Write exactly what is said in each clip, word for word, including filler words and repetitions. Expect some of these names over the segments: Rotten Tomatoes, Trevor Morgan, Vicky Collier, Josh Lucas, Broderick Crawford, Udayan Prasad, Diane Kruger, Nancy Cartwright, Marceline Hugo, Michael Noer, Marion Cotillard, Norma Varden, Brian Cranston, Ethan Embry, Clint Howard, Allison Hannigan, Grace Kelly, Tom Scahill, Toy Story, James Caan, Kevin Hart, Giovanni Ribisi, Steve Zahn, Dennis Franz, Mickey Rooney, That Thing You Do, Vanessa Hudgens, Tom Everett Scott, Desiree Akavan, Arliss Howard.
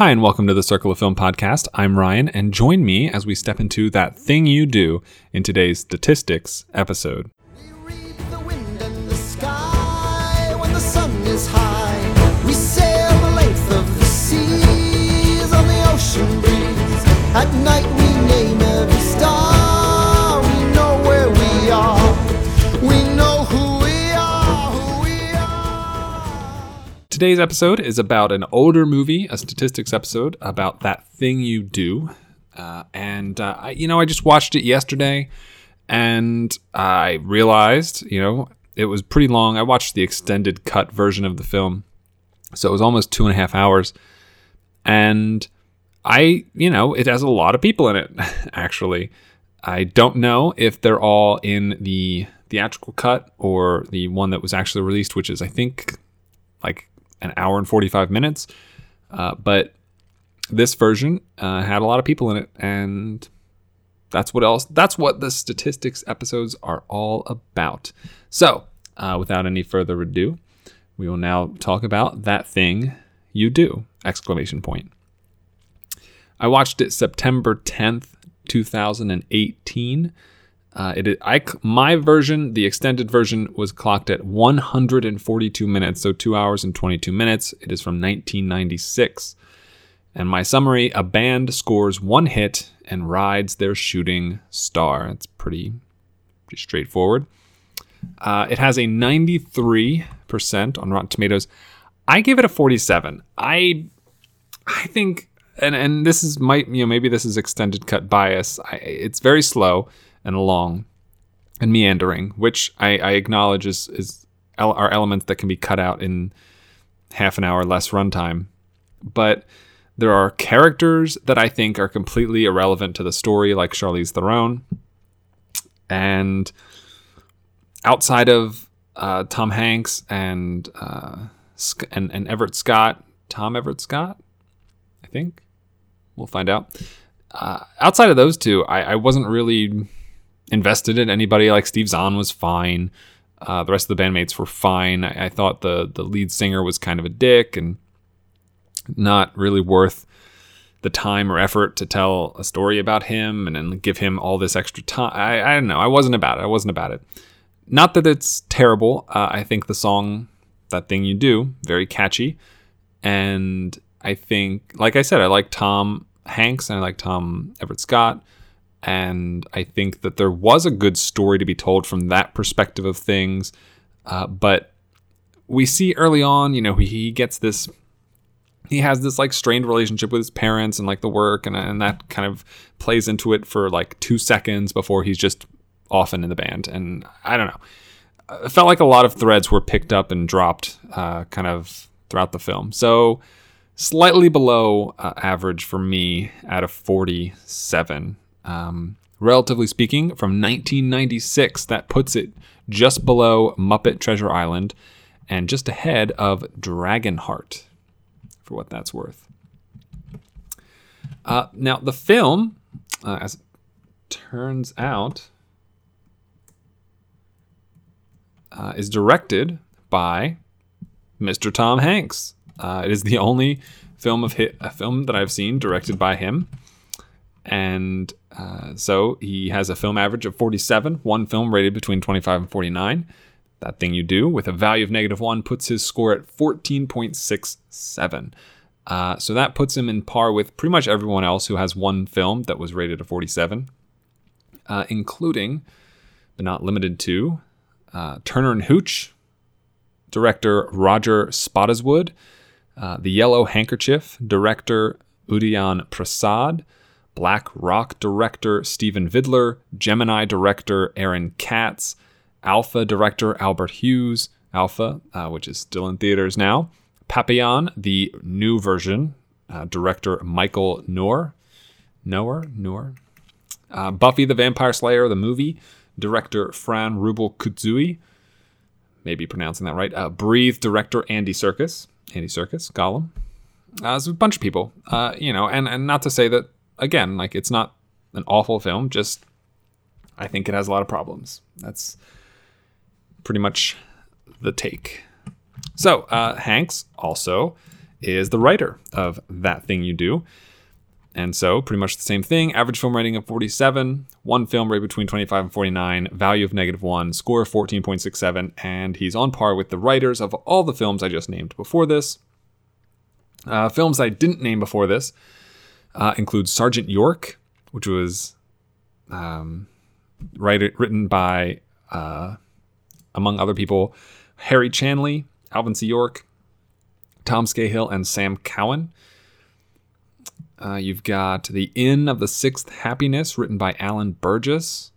Hi, and welcome to the Circle of Film podcast. I'm Ryan, and join me as we step into that thing you do in today's statistics episode. We read the wind and the sky when the sun is high. We sail the length of the seas on the ocean breeze. At night we name every star. We know where we are. We know who we are, who we are. Today's episode is about an older movie, a statistics episode about that thing you do. Uh, and, uh, I, you know, I just watched it yesterday and I realized, you know, it was pretty long. I watched the extended cut version of the film. So it was almost two and a half hours. And I, you know, it has a lot of people in it, actually. I don't know if they're all in the theatrical cut or the one that was actually released, which is, I think, like an hour and forty-five minutes. Uh, but this version uh, had a lot of people in it. And that's what else. That's what the statistics episodes are all about. So uh, without any further ado, we will now talk about that thing you do, exclamation point. I watched it September tenth, twenty eighteen. Uh, it I my version, the extended version, was clocked at one hundred forty-two minutes, so two hours and twenty-two minutes. It is from nineteen ninety-six. And my summary, a band scores one hit and rides their shooting star. It's pretty, pretty straightforward. Uh, it has a ninety-three percent on Rotten Tomatoes. I give it a forty-seven. I I think... And and this is might you know maybe this is extended cut bias. I, it's very slow and long and meandering, which I, I acknowledge is is el- are elements that can be cut out in half an hour less runtime. But there are characters that I think are completely irrelevant to the story, like Charlize Theron, and outside of uh, Tom Hanks and uh, and and Everett Scott, Tom Everett Scott, I think. We'll find out. Uh, outside of those two, I, I wasn't really invested in anybody. Like Steve Zahn was fine. Uh, the rest of the bandmates were fine. I, I thought the the lead singer was kind of a dick and not really worth the time or effort to tell a story about him and then give him all this extra time. I, I don't know. I wasn't about it. I wasn't about it. Not that it's terrible. Uh, I think the song, That Thing You Do, very catchy. And I think, like I said, I like Tom Hanks and I like Tom Everett Scott, and I think that there was a good story to be told from that perspective of things. Uh, but we see early on, you know, he, he gets this, he has this like strained relationship with his parents and like the work, and and that kind of plays into it for like two seconds before he's just off and in the band. And I don't know, it felt like a lot of threads were picked up and dropped uh, kind of throughout the film. So slightly below uh, average for me out of forty-seven. Um, relatively speaking, from nineteen ninety-six, that puts it just below Muppet Treasure Island and just ahead of Dragonheart, for what that's worth. Uh, now, the film, uh, as it turns out, uh, is directed by Mister Tom Hanks. Uh, it is the only film of hit, a film that I've seen directed by him. And uh, so he has a film average of forty-seven, one film rated between twenty-five and forty-nine. That Thing You Do, with a value of negative one, puts his score at fourteen point six seven. Uh, so that puts him in par with pretty much everyone else who has one film that was rated a forty-seven, uh, including, but not limited to, uh, Turner and Hooch, director Roger Spottiswood, Uh, The Yellow Handkerchief, director Udayan Prasad, Black Rock director Steven Vidler, Gemini director Aaron Katz, Alpha director Albert Hughes, Alpha, uh, which is still in theaters now, Papillon, the new version, uh, director Michael Noer, Noer, Noer, uh, Buffy the Vampire Slayer, the movie, director Fran Rubel Kuzaki, maybe pronouncing that right, uh, Breathe director Andy Serkis, Andy Serkis, Gollum. Uh, there's a bunch of people, uh, you know, and, and not to say that, again, like, it's not an awful film, just I think it has a lot of problems. That's pretty much the take. So, uh, Hanks also is the writer of That Thing You Do. And so pretty much the same thing. Average film rating of forty-seven. One film rated between twenty-five and forty-nine. Value of negative one. Score of fourteen point six seven. And he's on par with the writers of all the films I just named before this. Uh, films I didn't name before this uh, include Sergeant York, which was um, writer, written by, uh, among other people, Harry Chanley, Alvin C. York, Tom Scahill, and Sam Cowan. Uh, you've got The Inn of the Sixth Happiness, written by Alan Burgess.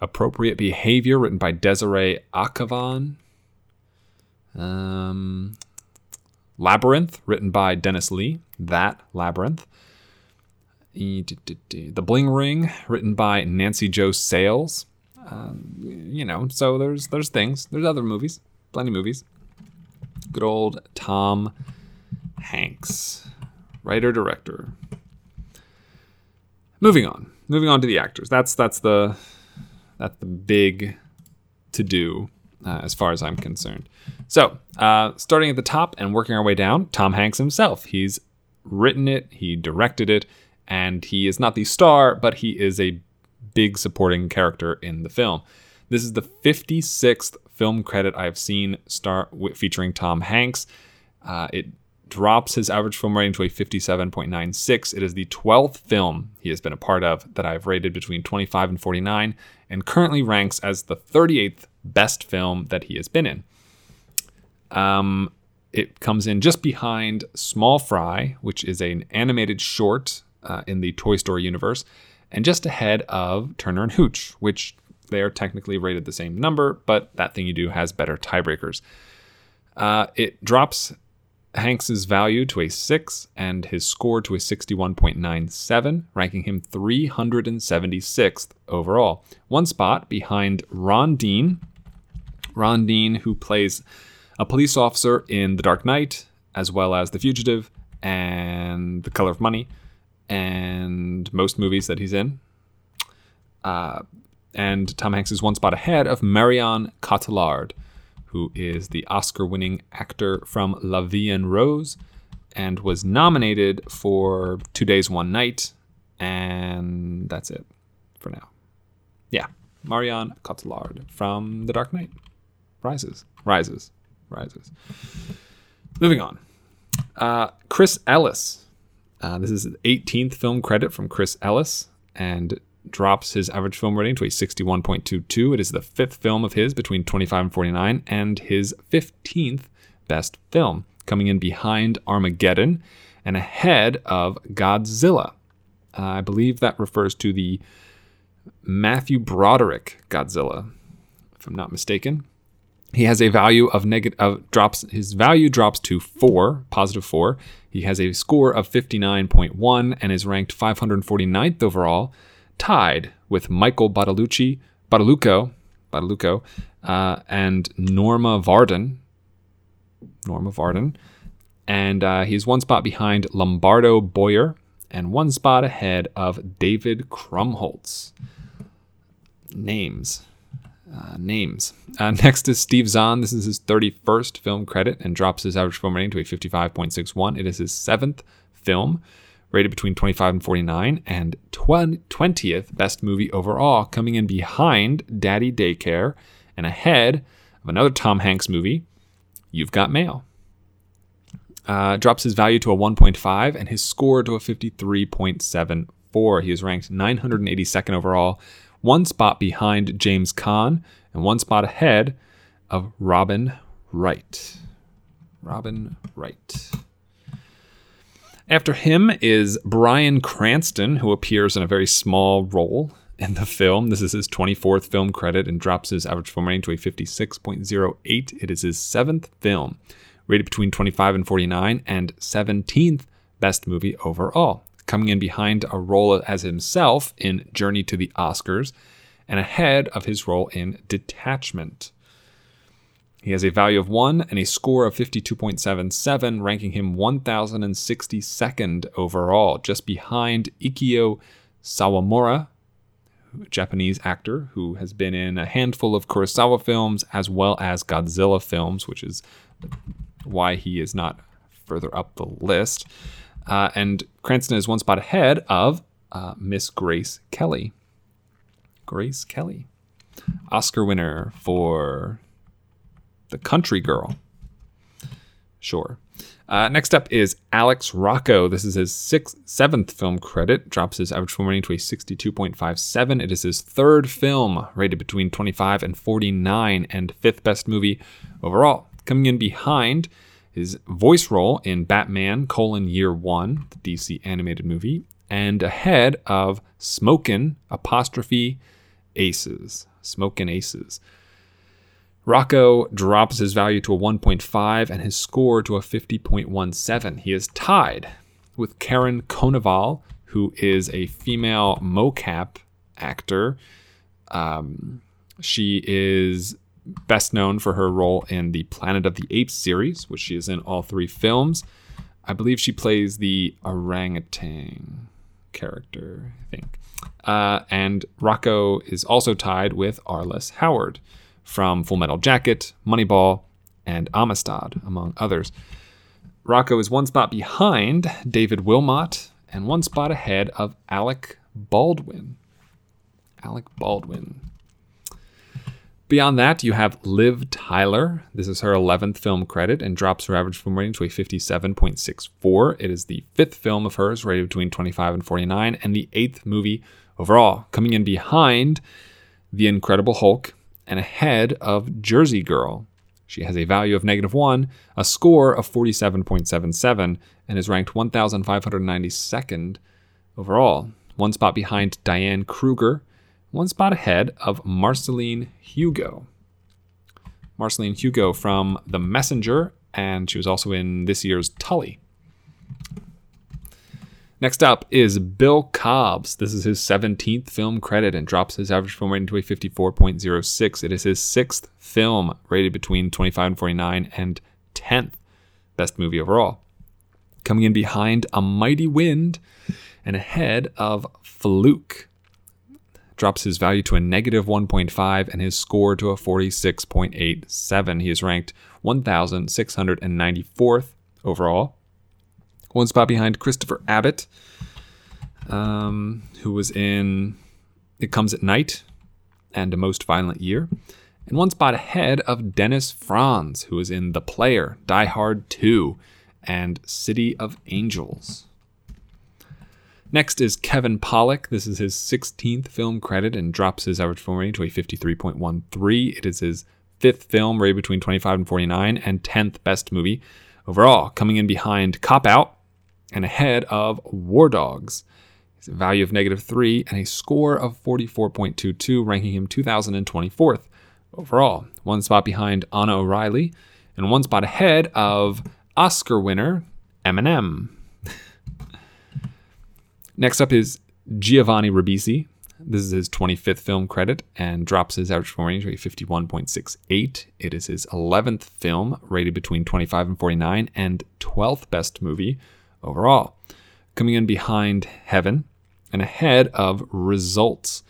Appropriate Behavior, written by Desiree Akavan. Um, Labyrinth, written by Dennis Lee. That Labyrinth. The Bling Ring, written by Nancy Jo Sales. Uh, you know, so there's there's things. There's other movies. Plenty of movies. Good old Tom Hanks. Writer-director. Moving on. Moving on to the actors. That's that's the that's the big to-do uh, as far as I'm concerned. So, uh, starting at the top and working our way down, Tom Hanks himself. He's written it, he directed it, and he is not the star, but he is a big supporting character in the film. This is the fifty-sixth film credit I've seen star featuring Tom Hanks. Uh, it drops his average film rating to a fifty-seven point nine six. It is the twelfth film he has been a part of that I've rated between twenty-five and forty-nine, and currently ranks as the thirty-eighth best film that he has been in. Um, it comes in just behind Small Fry, which is an animated short uh, in the Toy Story universe, and just ahead of Turner and Hooch, which they are technically rated the same number, but That Thing You Do has better tiebreakers. Uh, it drops Hanks's value to a six and his score to a sixty-one point nine seven, ranking him three hundred seventy-sixth overall. One spot behind Ron Dean. Ron Dean, who plays a police officer in The Dark Knight, as well as The Fugitive and The Color of Money, and most movies that he's in. Uh, and Tom Hanks is one spot ahead of Marion Cotillard, who is the Oscar-winning actor from La Vie en Rose and was nominated for Two Days, One Night. And that's it for now. Yeah, Marion Cotillard from The Dark Knight. Rises, rises, rises. Moving on. Uh, Chris Ellis. Uh, this is the eighteenth film credit from Chris Ellis, and drops his average film rating to a sixty-one point two two. It is the fifth film of his between twenty-five and forty-nine, and his fifteenth best film, coming in behind Armageddon and ahead of Godzilla. Uh, I believe that refers to the Matthew Broderick Godzilla, if I'm not mistaken. He has a value of negative, of drops, his value drops to four, positive four. He has a score of fifty-nine point one and is ranked five hundred forty-ninth overall, tied with Michael Badalucci, Badalucco, Badalucco, uh, and Norma Varden, Norma Varden, and uh, he's one spot behind Lombardo Boyer and one spot ahead of David Krumholtz. Names, uh, names. Uh, next is Steve Zahn. This is his thirty-first film credit and drops his average film rating to a fifty-five point six one. It is his seventh film, rated between twenty-five and forty-nine, and twentieth best movie overall, coming in behind Daddy Daycare and ahead of another Tom Hanks movie, You've Got Mail. Uh, drops his value to a one point five and his score to a fifty-three point seven four. He is ranked nine hundred eighty-second overall, one spot behind James Caan and one spot ahead of Robin Wright. Robin Wright. After him is Brian Cranston, who appears in a very small role in the film. This is his twenty-fourth film credit and drops his average film rating to a fifty-six point oh eight. It is his seventh film, rated between twenty-five and forty-nine, and seventeenth best movie overall, coming in behind a role as himself in Journey to the Oscars and ahead of his role in Detachment. He has a value of one and a score of fifty-two point seven seven, ranking him one thousand sixty-second overall, just behind Ikkyo Sawamura, a Japanese actor who has been in a handful of Kurosawa films as well as Godzilla films, which is why he is not further up the list. Uh, and Cranston is one spot ahead of uh, Miss Grace Kelly. Grace Kelly. Oscar winner for The Country Girl. Sure. Uh, next up is Alex Rocco. This is his sixth, seventh film credit. Drops his average film rating to a sixty-two point five seven. It is his third film rated between twenty-five and forty-nine and fifth best movie overall. Coming in behind his voice role in Batman, colon, Year One, the D C animated movie, and ahead of Smokin' apostrophe Aces. Smokin' Aces. Rocco drops his value to a one point five and his score to a fifty point one seven. He is tied with Karen Koneval, who is a female mocap actor. Um, she is best known for her role in the Planet of the Apes series, which she is in all three films. I believe she plays the orangutan character, I think. Uh, and Rocco is also tied with Arliss Howard from Full Metal Jacket, Moneyball, and Amistad, among others. Rocco is one spot behind David Wilmot and one spot ahead of Alec Baldwin. Alec Baldwin. Beyond that, you have Liv Tyler. This is her eleventh film credit and drops her average film rating to a fifty-seven point six four. It is the fifth film of hers, rated between twenty-five and forty-nine, and the eighth movie overall. Coming in behind The Incredible Hulk, and ahead of Jersey Girl. She has a value of negative one, a score of forty-seven point seven seven, and is ranked one thousand five hundred ninety-second overall. One spot behind Diane Kruger, one spot ahead of Marceline Hugo. Marceline Hugo from The Messenger, and she was also in this year's Tully. Next up is Bill Cobbs. This is his seventeenth film credit and drops his average film rating to a fifty-four point oh six. It is his sixth film, rated between twenty-five and forty-nine, and tenth best movie overall. Coming in behind A Mighty Wind and ahead of Fluke. Drops his value to a negative one point five and his score to a forty-six point eight seven. He is ranked one thousand six hundred ninety-fourth overall. One spot behind Christopher Abbott, um, who was in It Comes at Night and A Most Violent Year. And one spot ahead of Dennis Franz, who was in The Player, Die Hard two, and City of Angels. Next is Kevin Pollak. This is his sixteenth film credit and drops his average film rating to a fifty-three point one three. It is his fifth film, rated between twenty-five and forty-nine, and tenth best movie overall. Coming in behind Cop Out, and ahead of War Dogs. It's a value of negative three and a score of forty-four point two two, ranking him two thousand twenty-fourth overall. One spot behind Anna O'Reilly and one spot ahead of Oscar winner Eminem. Next up is Giovanni Ribisi. This is his twenty-fifth film credit and drops his average film rating to fifty-one point six eight. It is his eleventh film, rated between twenty-five and forty-nine, and twelfth best movie overall. Coming in behind Heaven and ahead of Results.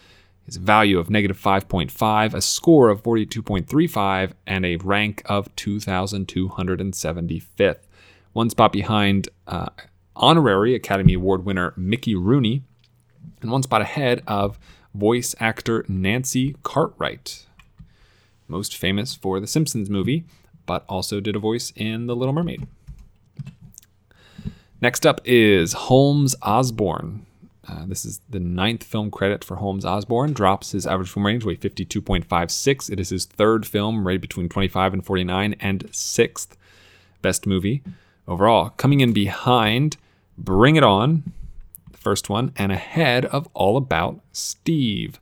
His value of negative five point five, a score of forty-two point three five, and a rank of two thousand two hundred seventy-fifth. One spot behind uh, honorary Academy Award winner Mickey Rooney, and one spot ahead of voice actor Nancy Cartwright, most famous for the Simpsons movie, but also did a voice in The Little Mermaid. Next up is Holmes Osborne. Uh, this is the ninth film credit for Holmes Osborne. Drops his average film rating to a fifty-two point five six. It is his third film, rated between twenty-five and forty-nine, and sixth best movie overall. Coming in behind Bring It On, the first one, and ahead of All About Steve.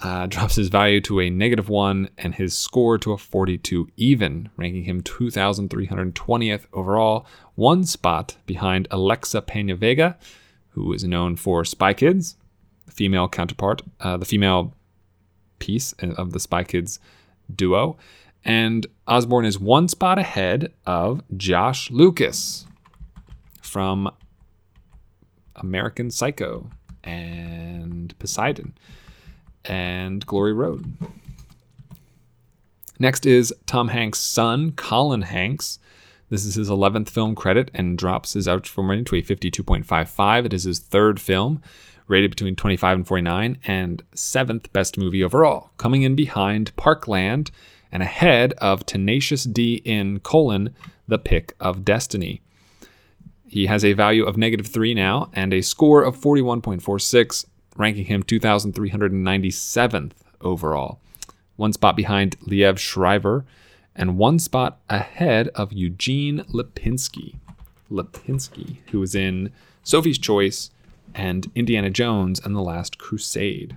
Uh, drops his value to a negative one and his score to a forty-two even, ranking him two thousand three hundred twentieth overall. One spot behind Alexa Pena Vega, who is known for Spy Kids, the female counterpart, uh, the female piece of the Spy Kids duo. And Osborne is one spot ahead of Josh Lucas from American Psycho and Poseidon and Glory Road. Next is Tom Hanks' son, Colin Hanks. This is his eleventh film credit and drops his average film rating to a fifty-two point five five. It is his third film, rated between twenty-five and forty-nine, and seventh best movie overall, coming in behind Parkland and ahead of Tenacious D in colon, The Pick of Destiny. He has a value of negative three now and a score of forty-one point four six, ranking him two thousand three hundred ninety-seventh overall. One spot behind Liev Schreiber and one spot ahead of Eugene Lipinski, Lipinski, who was in Sophie's Choice and Indiana Jones and the Last Crusade.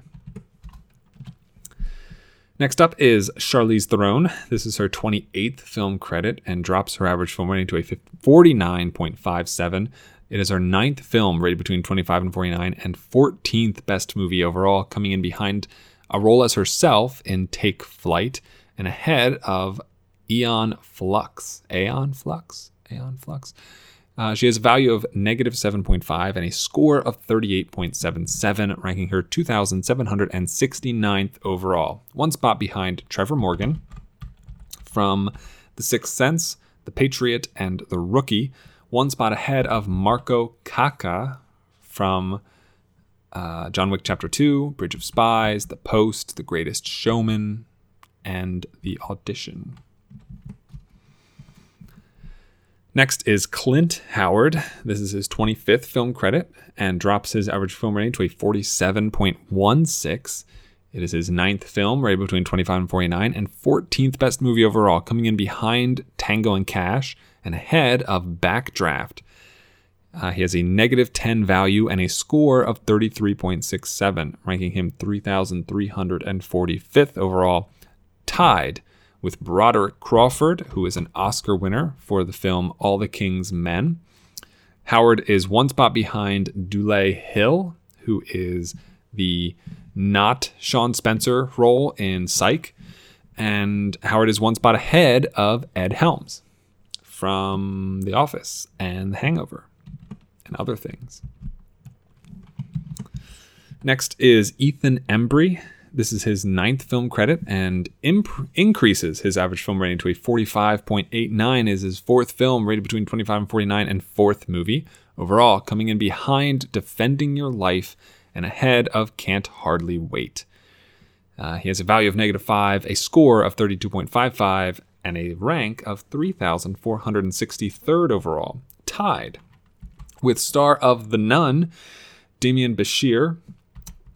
Next up is Charlize Theron. This is her twenty-eighth film credit and drops her average film rating to a forty-nine point five seven. It is her ninth film rated between twenty-five and forty-nine and fourteenth best movie overall, coming in behind a role as herself in Take Flight and ahead of Aeon Flux. Aeon Flux? Aeon Flux? Uh, she has a value of negative seven point five and a score of thirty-eight point seven seven, ranking her two thousand seven hundred sixty-ninth overall. One spot behind Trevor Morgan from The Sixth Sense, The Patriot, and The Rookie. One spot ahead of Marco Kaka from uh, John Wick Chapter two, Bridge of Spies, The Post, The Greatest Showman, and The Audition. Next is Clint Howard. This is his twenty-fifth film credit and drops his average film rating to a forty-seven point one six. It is his ninth film, rated between twenty-five and forty-nine, and fourteenth best movie overall, coming in behind Tango and Cash and ahead of Backdraft. Uh, he has a negative ten value and a score of thirty-three point six seven, ranking him three thousand three hundred forty-fifth overall, tied with Broderick Crawford, who is an Oscar winner for the film All the King's Men. Howard is one spot behind Dulé Hill, who is the not Sean Spencer role in Psych. And Howard is one spot ahead of Ed Helms from The Office and The Hangover and other things. Next is Ethan Embry. This is his ninth film credit and imp- increases his average film rating to a forty-five point eight nine. Is his fourth film, rated between twenty-five and forty-nine, and fourth movie overall, coming in behind Defending Your Life and ahead of Can't Hardly Wait. Uh, he has a value of negative five, a score of thirty-two point five five, and a rank of three thousand four hundred sixty-third overall, tied with star of The Nun, Damien Bashir.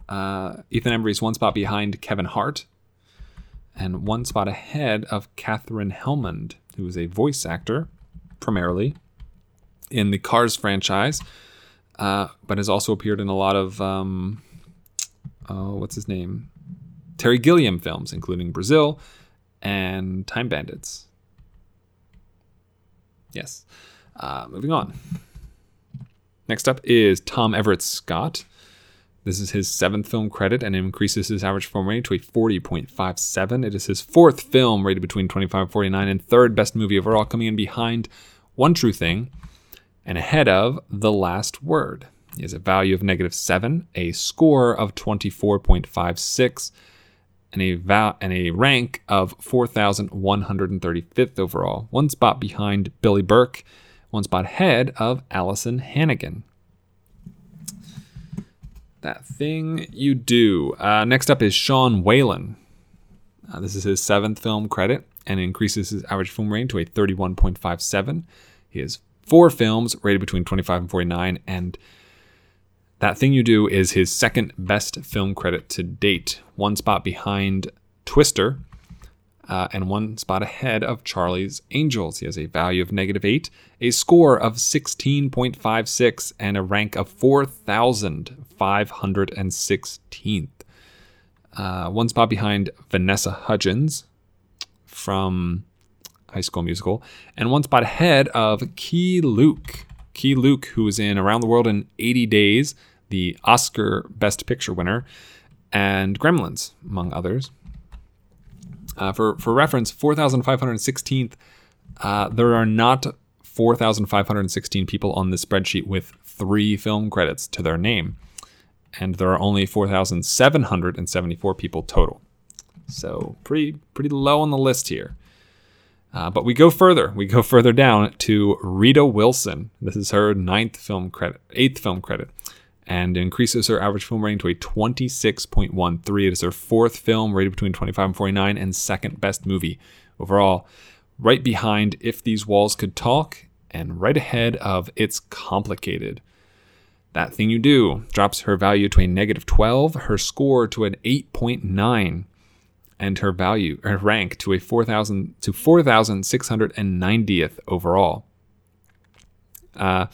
Uh, Ethan Embry is one spot behind Kevin Hart and one spot ahead of Catherine Hellmond, who is a voice actor primarily in the Cars franchise, uh, but has also appeared in a lot of, um, oh, what's his name? Terry Gilliam films, including Brazil and Time Bandits. Yes. Uh, moving on. Next up is Tom Everett Scott. This is his seventh film credit and increases his average film rating to a forty point five seven. It is his fourth film, rated between twenty-five and forty-nine, and third best movie overall, coming in behind One True Thing and ahead of The Last Word. He has a value of negative seven, a score of twenty-four point five six, and a val- and a rank of four thousand one hundred thirty-fifth overall. One spot behind Billy Burke, one spot ahead of Allison Hannigan. That Thing You Do. Uh, next up is Sean Whalen. Uh, this is his seventh film credit and increases his average film rating to a thirty-one point five seven. He has four films, rated between twenty-five and forty-nine, and That Thing You Do is his second best film credit to date. One spot behind Twister uh, and one spot ahead of Charlie's Angels. He has a value of negative eight, a score of sixteen point five six, and a rank of four thousand five hundred sixteenth. Uh, one spot behind Vanessa Hudgens from High School Musical, and one spot ahead of Key Luke. Key Luke, who is in Around the World in eighty days, the Oscar Best Picture winner, and Gremlins, among others. Uh, for, for reference, four thousand five hundred sixteenth, uh, there are not four thousand five hundred sixteen people on this spreadsheet with three film credits to their name. And there are only four thousand seven hundred seventy-four people total. So pretty pretty low on the list here. Uh, but we go further. We go further down to Rita Wilson. This is her ninth film credit, eighth film credit, and increases her average film rating to a twenty-six point one three. It is her fourth film rated between twenty-five and forty-nine and second best movie overall, right behind If These Walls Could Talk and right ahead of It's Complicated. That Thing You Do drops her value to a negative twelve, her score to an eight point nine, and her value, her rank to a four thousand to four thousand six hundred ninetieth overall. Uh,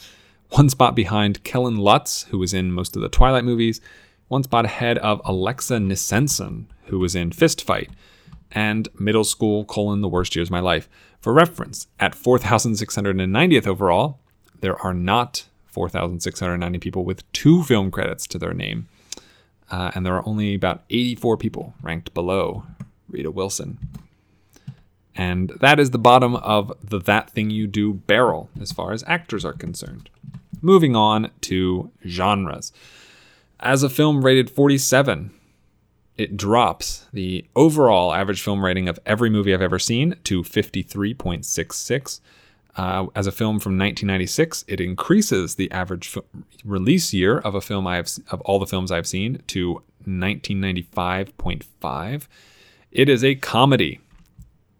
one spot behind Kellen Lutz, who was in most of the Twilight movies. One spot ahead of Alexa Nisenson, who was in Fist Fight, and Middle School, colon, The Worst Years of My Life. For reference, at four thousand six hundred ninetieth overall, there are not four thousand six hundred ninety people with two film credits to their name. Uh, and there are only about eighty-four people ranked below Rita Wilson. And that is the bottom of the That Thing You Do barrel as far as actors are concerned. Moving on to genres. As a film rated forty-seven, it drops the overall average film rating of every movie I've ever seen to fifty-three point six six. Uh, as a film from nineteen ninety-six, it increases the average f- release year of a film I have of all the films I've seen to nineteen ninety-five point five. It is a comedy,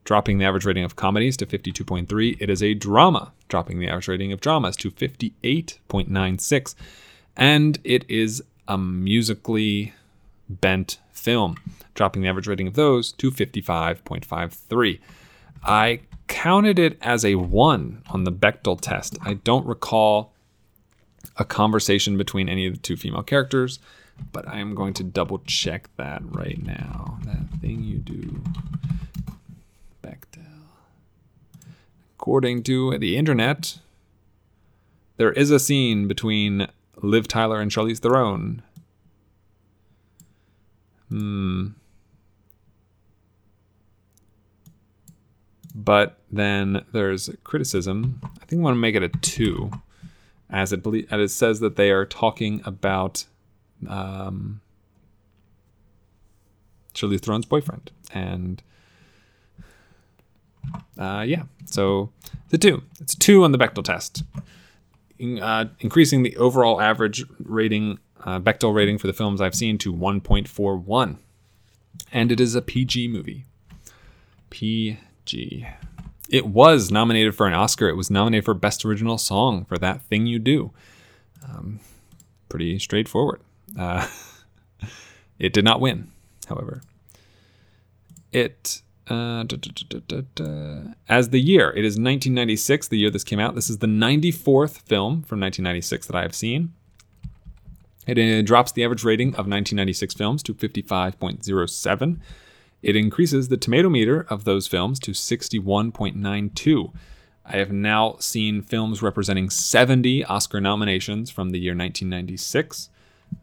dropping the average rating of comedies to fifty-two point three. It is a drama, dropping the average rating of dramas to fifty-eight point nine six, and it is a musically bent film, dropping the average rating of those to fifty-five point five three. I counted it as a one on the Bechdel test. I don't recall a conversation between any of the two female characters, but I am going to double check that right now. That Thing You Do, Bechdel. According to the internet, there is a scene between Liv Tyler and Charlize Theron. Hmm. But then there's criticism. I think I want to make it a two, as it believe, as it says that they are talking about um, Charlize Theron's boyfriend, and uh, yeah, so it's a two. It's a two on the Bechdel test, In, uh, increasing the overall average rating. Uh, Bechdel rating for the films I've seen to one point four one. And it is a P G movie. P G. It was nominated for an Oscar. It was nominated for Best Original Song for That Thing You Do. Um, pretty straightforward. Uh, it did not win, however. It... Uh, da, da, da, da, da. As the year, it is nineteen ninety-six, the year this came out. This is the ninety-fourth film from nineteen ninety-six that I have seen. It drops the average rating of nineteen ninety-six films to fifty-five point zero seven. It increases the tomato meter of those films to sixty-one point nine two. I have now seen films representing seventy Oscar nominations from the year nineteen ninety-six.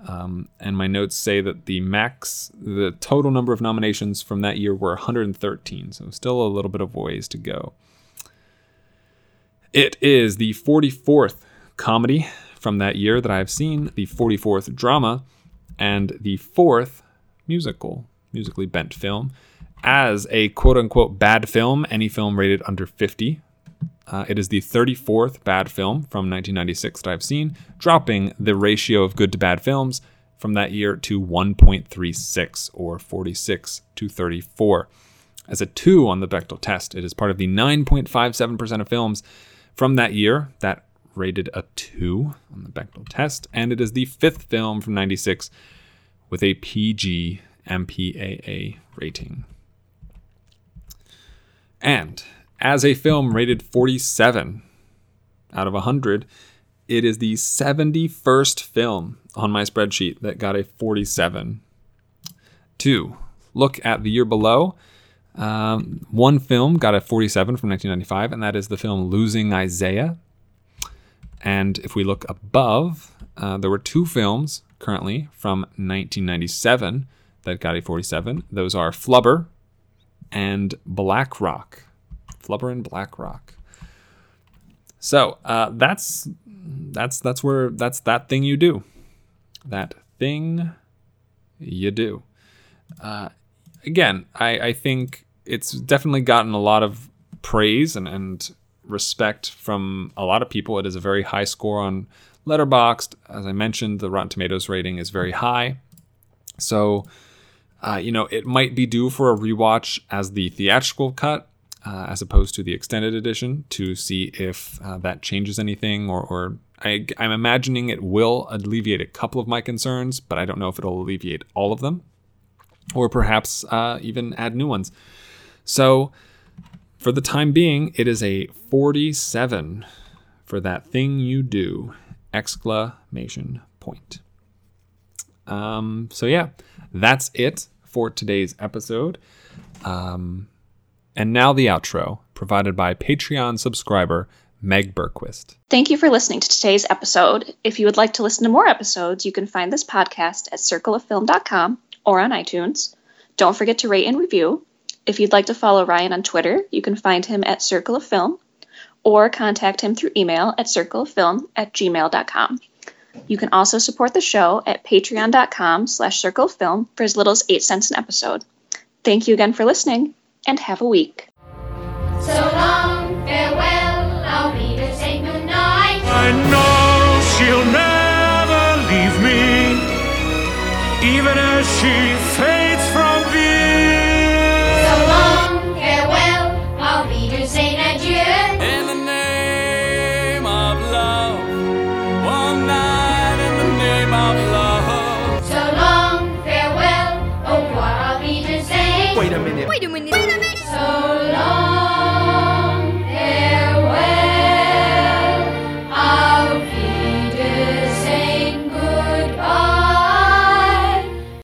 Um, and my notes say that the max, the total number of nominations from that year were one hundred thirteen. So still a little bit of ways to go. It is the forty-fourth comedy from that year that I've seen, the forty-fourth drama, and the fourth musical, musically bent film. As a quote-unquote bad film, any film rated under fifty, uh, it is the thirty-fourth bad film from nineteen ninety-six that I've seen, dropping the ratio of good to bad films from that year to one point three six, or forty-six to thirty-four. As a two on the Bechdel test, it is part of the nine point five seven percent of films from that year that rated a two on the Bechdel test, and it is the fifth film from ninety-six with a P G M P A A rating. And as a film rated forty-seven out of one hundred, it is the seventy-first film on my spreadsheet that got a forty-seven. Two, look at the year below. Um, one film got a forty-seven from nineteen ninety-five, and that is the film Losing Isaiah. And if we look above, uh, there were two films currently from nineteen ninety-seven that got a forty-seven. Those are Flubber and Black Rock. Flubber and Black Rock. So uh, that's that's that's where that's That Thing You Do. That Thing You Do. Uh, again, I, I think it's definitely gotten a lot of praise and, and respect from a lot of people. It is a very high score on Letterboxd. As I mentioned, the Rotten Tomatoes rating is very high. So, uh, you know, it might be due for a rewatch as the theatrical cut, uh, as opposed to the extended edition, to see if uh, that changes anything. Or, or I, I'm imagining it will alleviate a couple of my concerns, but I don't know if it'll alleviate all of them, or perhaps uh, even add new ones. So, for the time being, it is a forty-seven for That Thing You Do! Exclamation point. Um, so yeah, that's it for today's episode. Um, and now the outro, provided by Patreon subscriber Meg Berquist. Thank you for listening to today's episode. If you would like to listen to more episodes, you can find this podcast at circle of film dot com or on iTunes. Don't forget to rate and review. If you'd like to follow Ryan on Twitter, you can find him at Circle of Film, or contact him through email at circle of film at gmail dot com. You can also support the show at patreon.com slash circleoffilm for as little as eight cents an episode. Thank you again for listening, and have a week. So long, farewell, I'll be the same good night. I know she'll never leave me, even as she fades from view. So long, farewell, I'll be the same adieu. In the name of love, one night. Wait a minute. Wait a minute. Wait a minute. So long.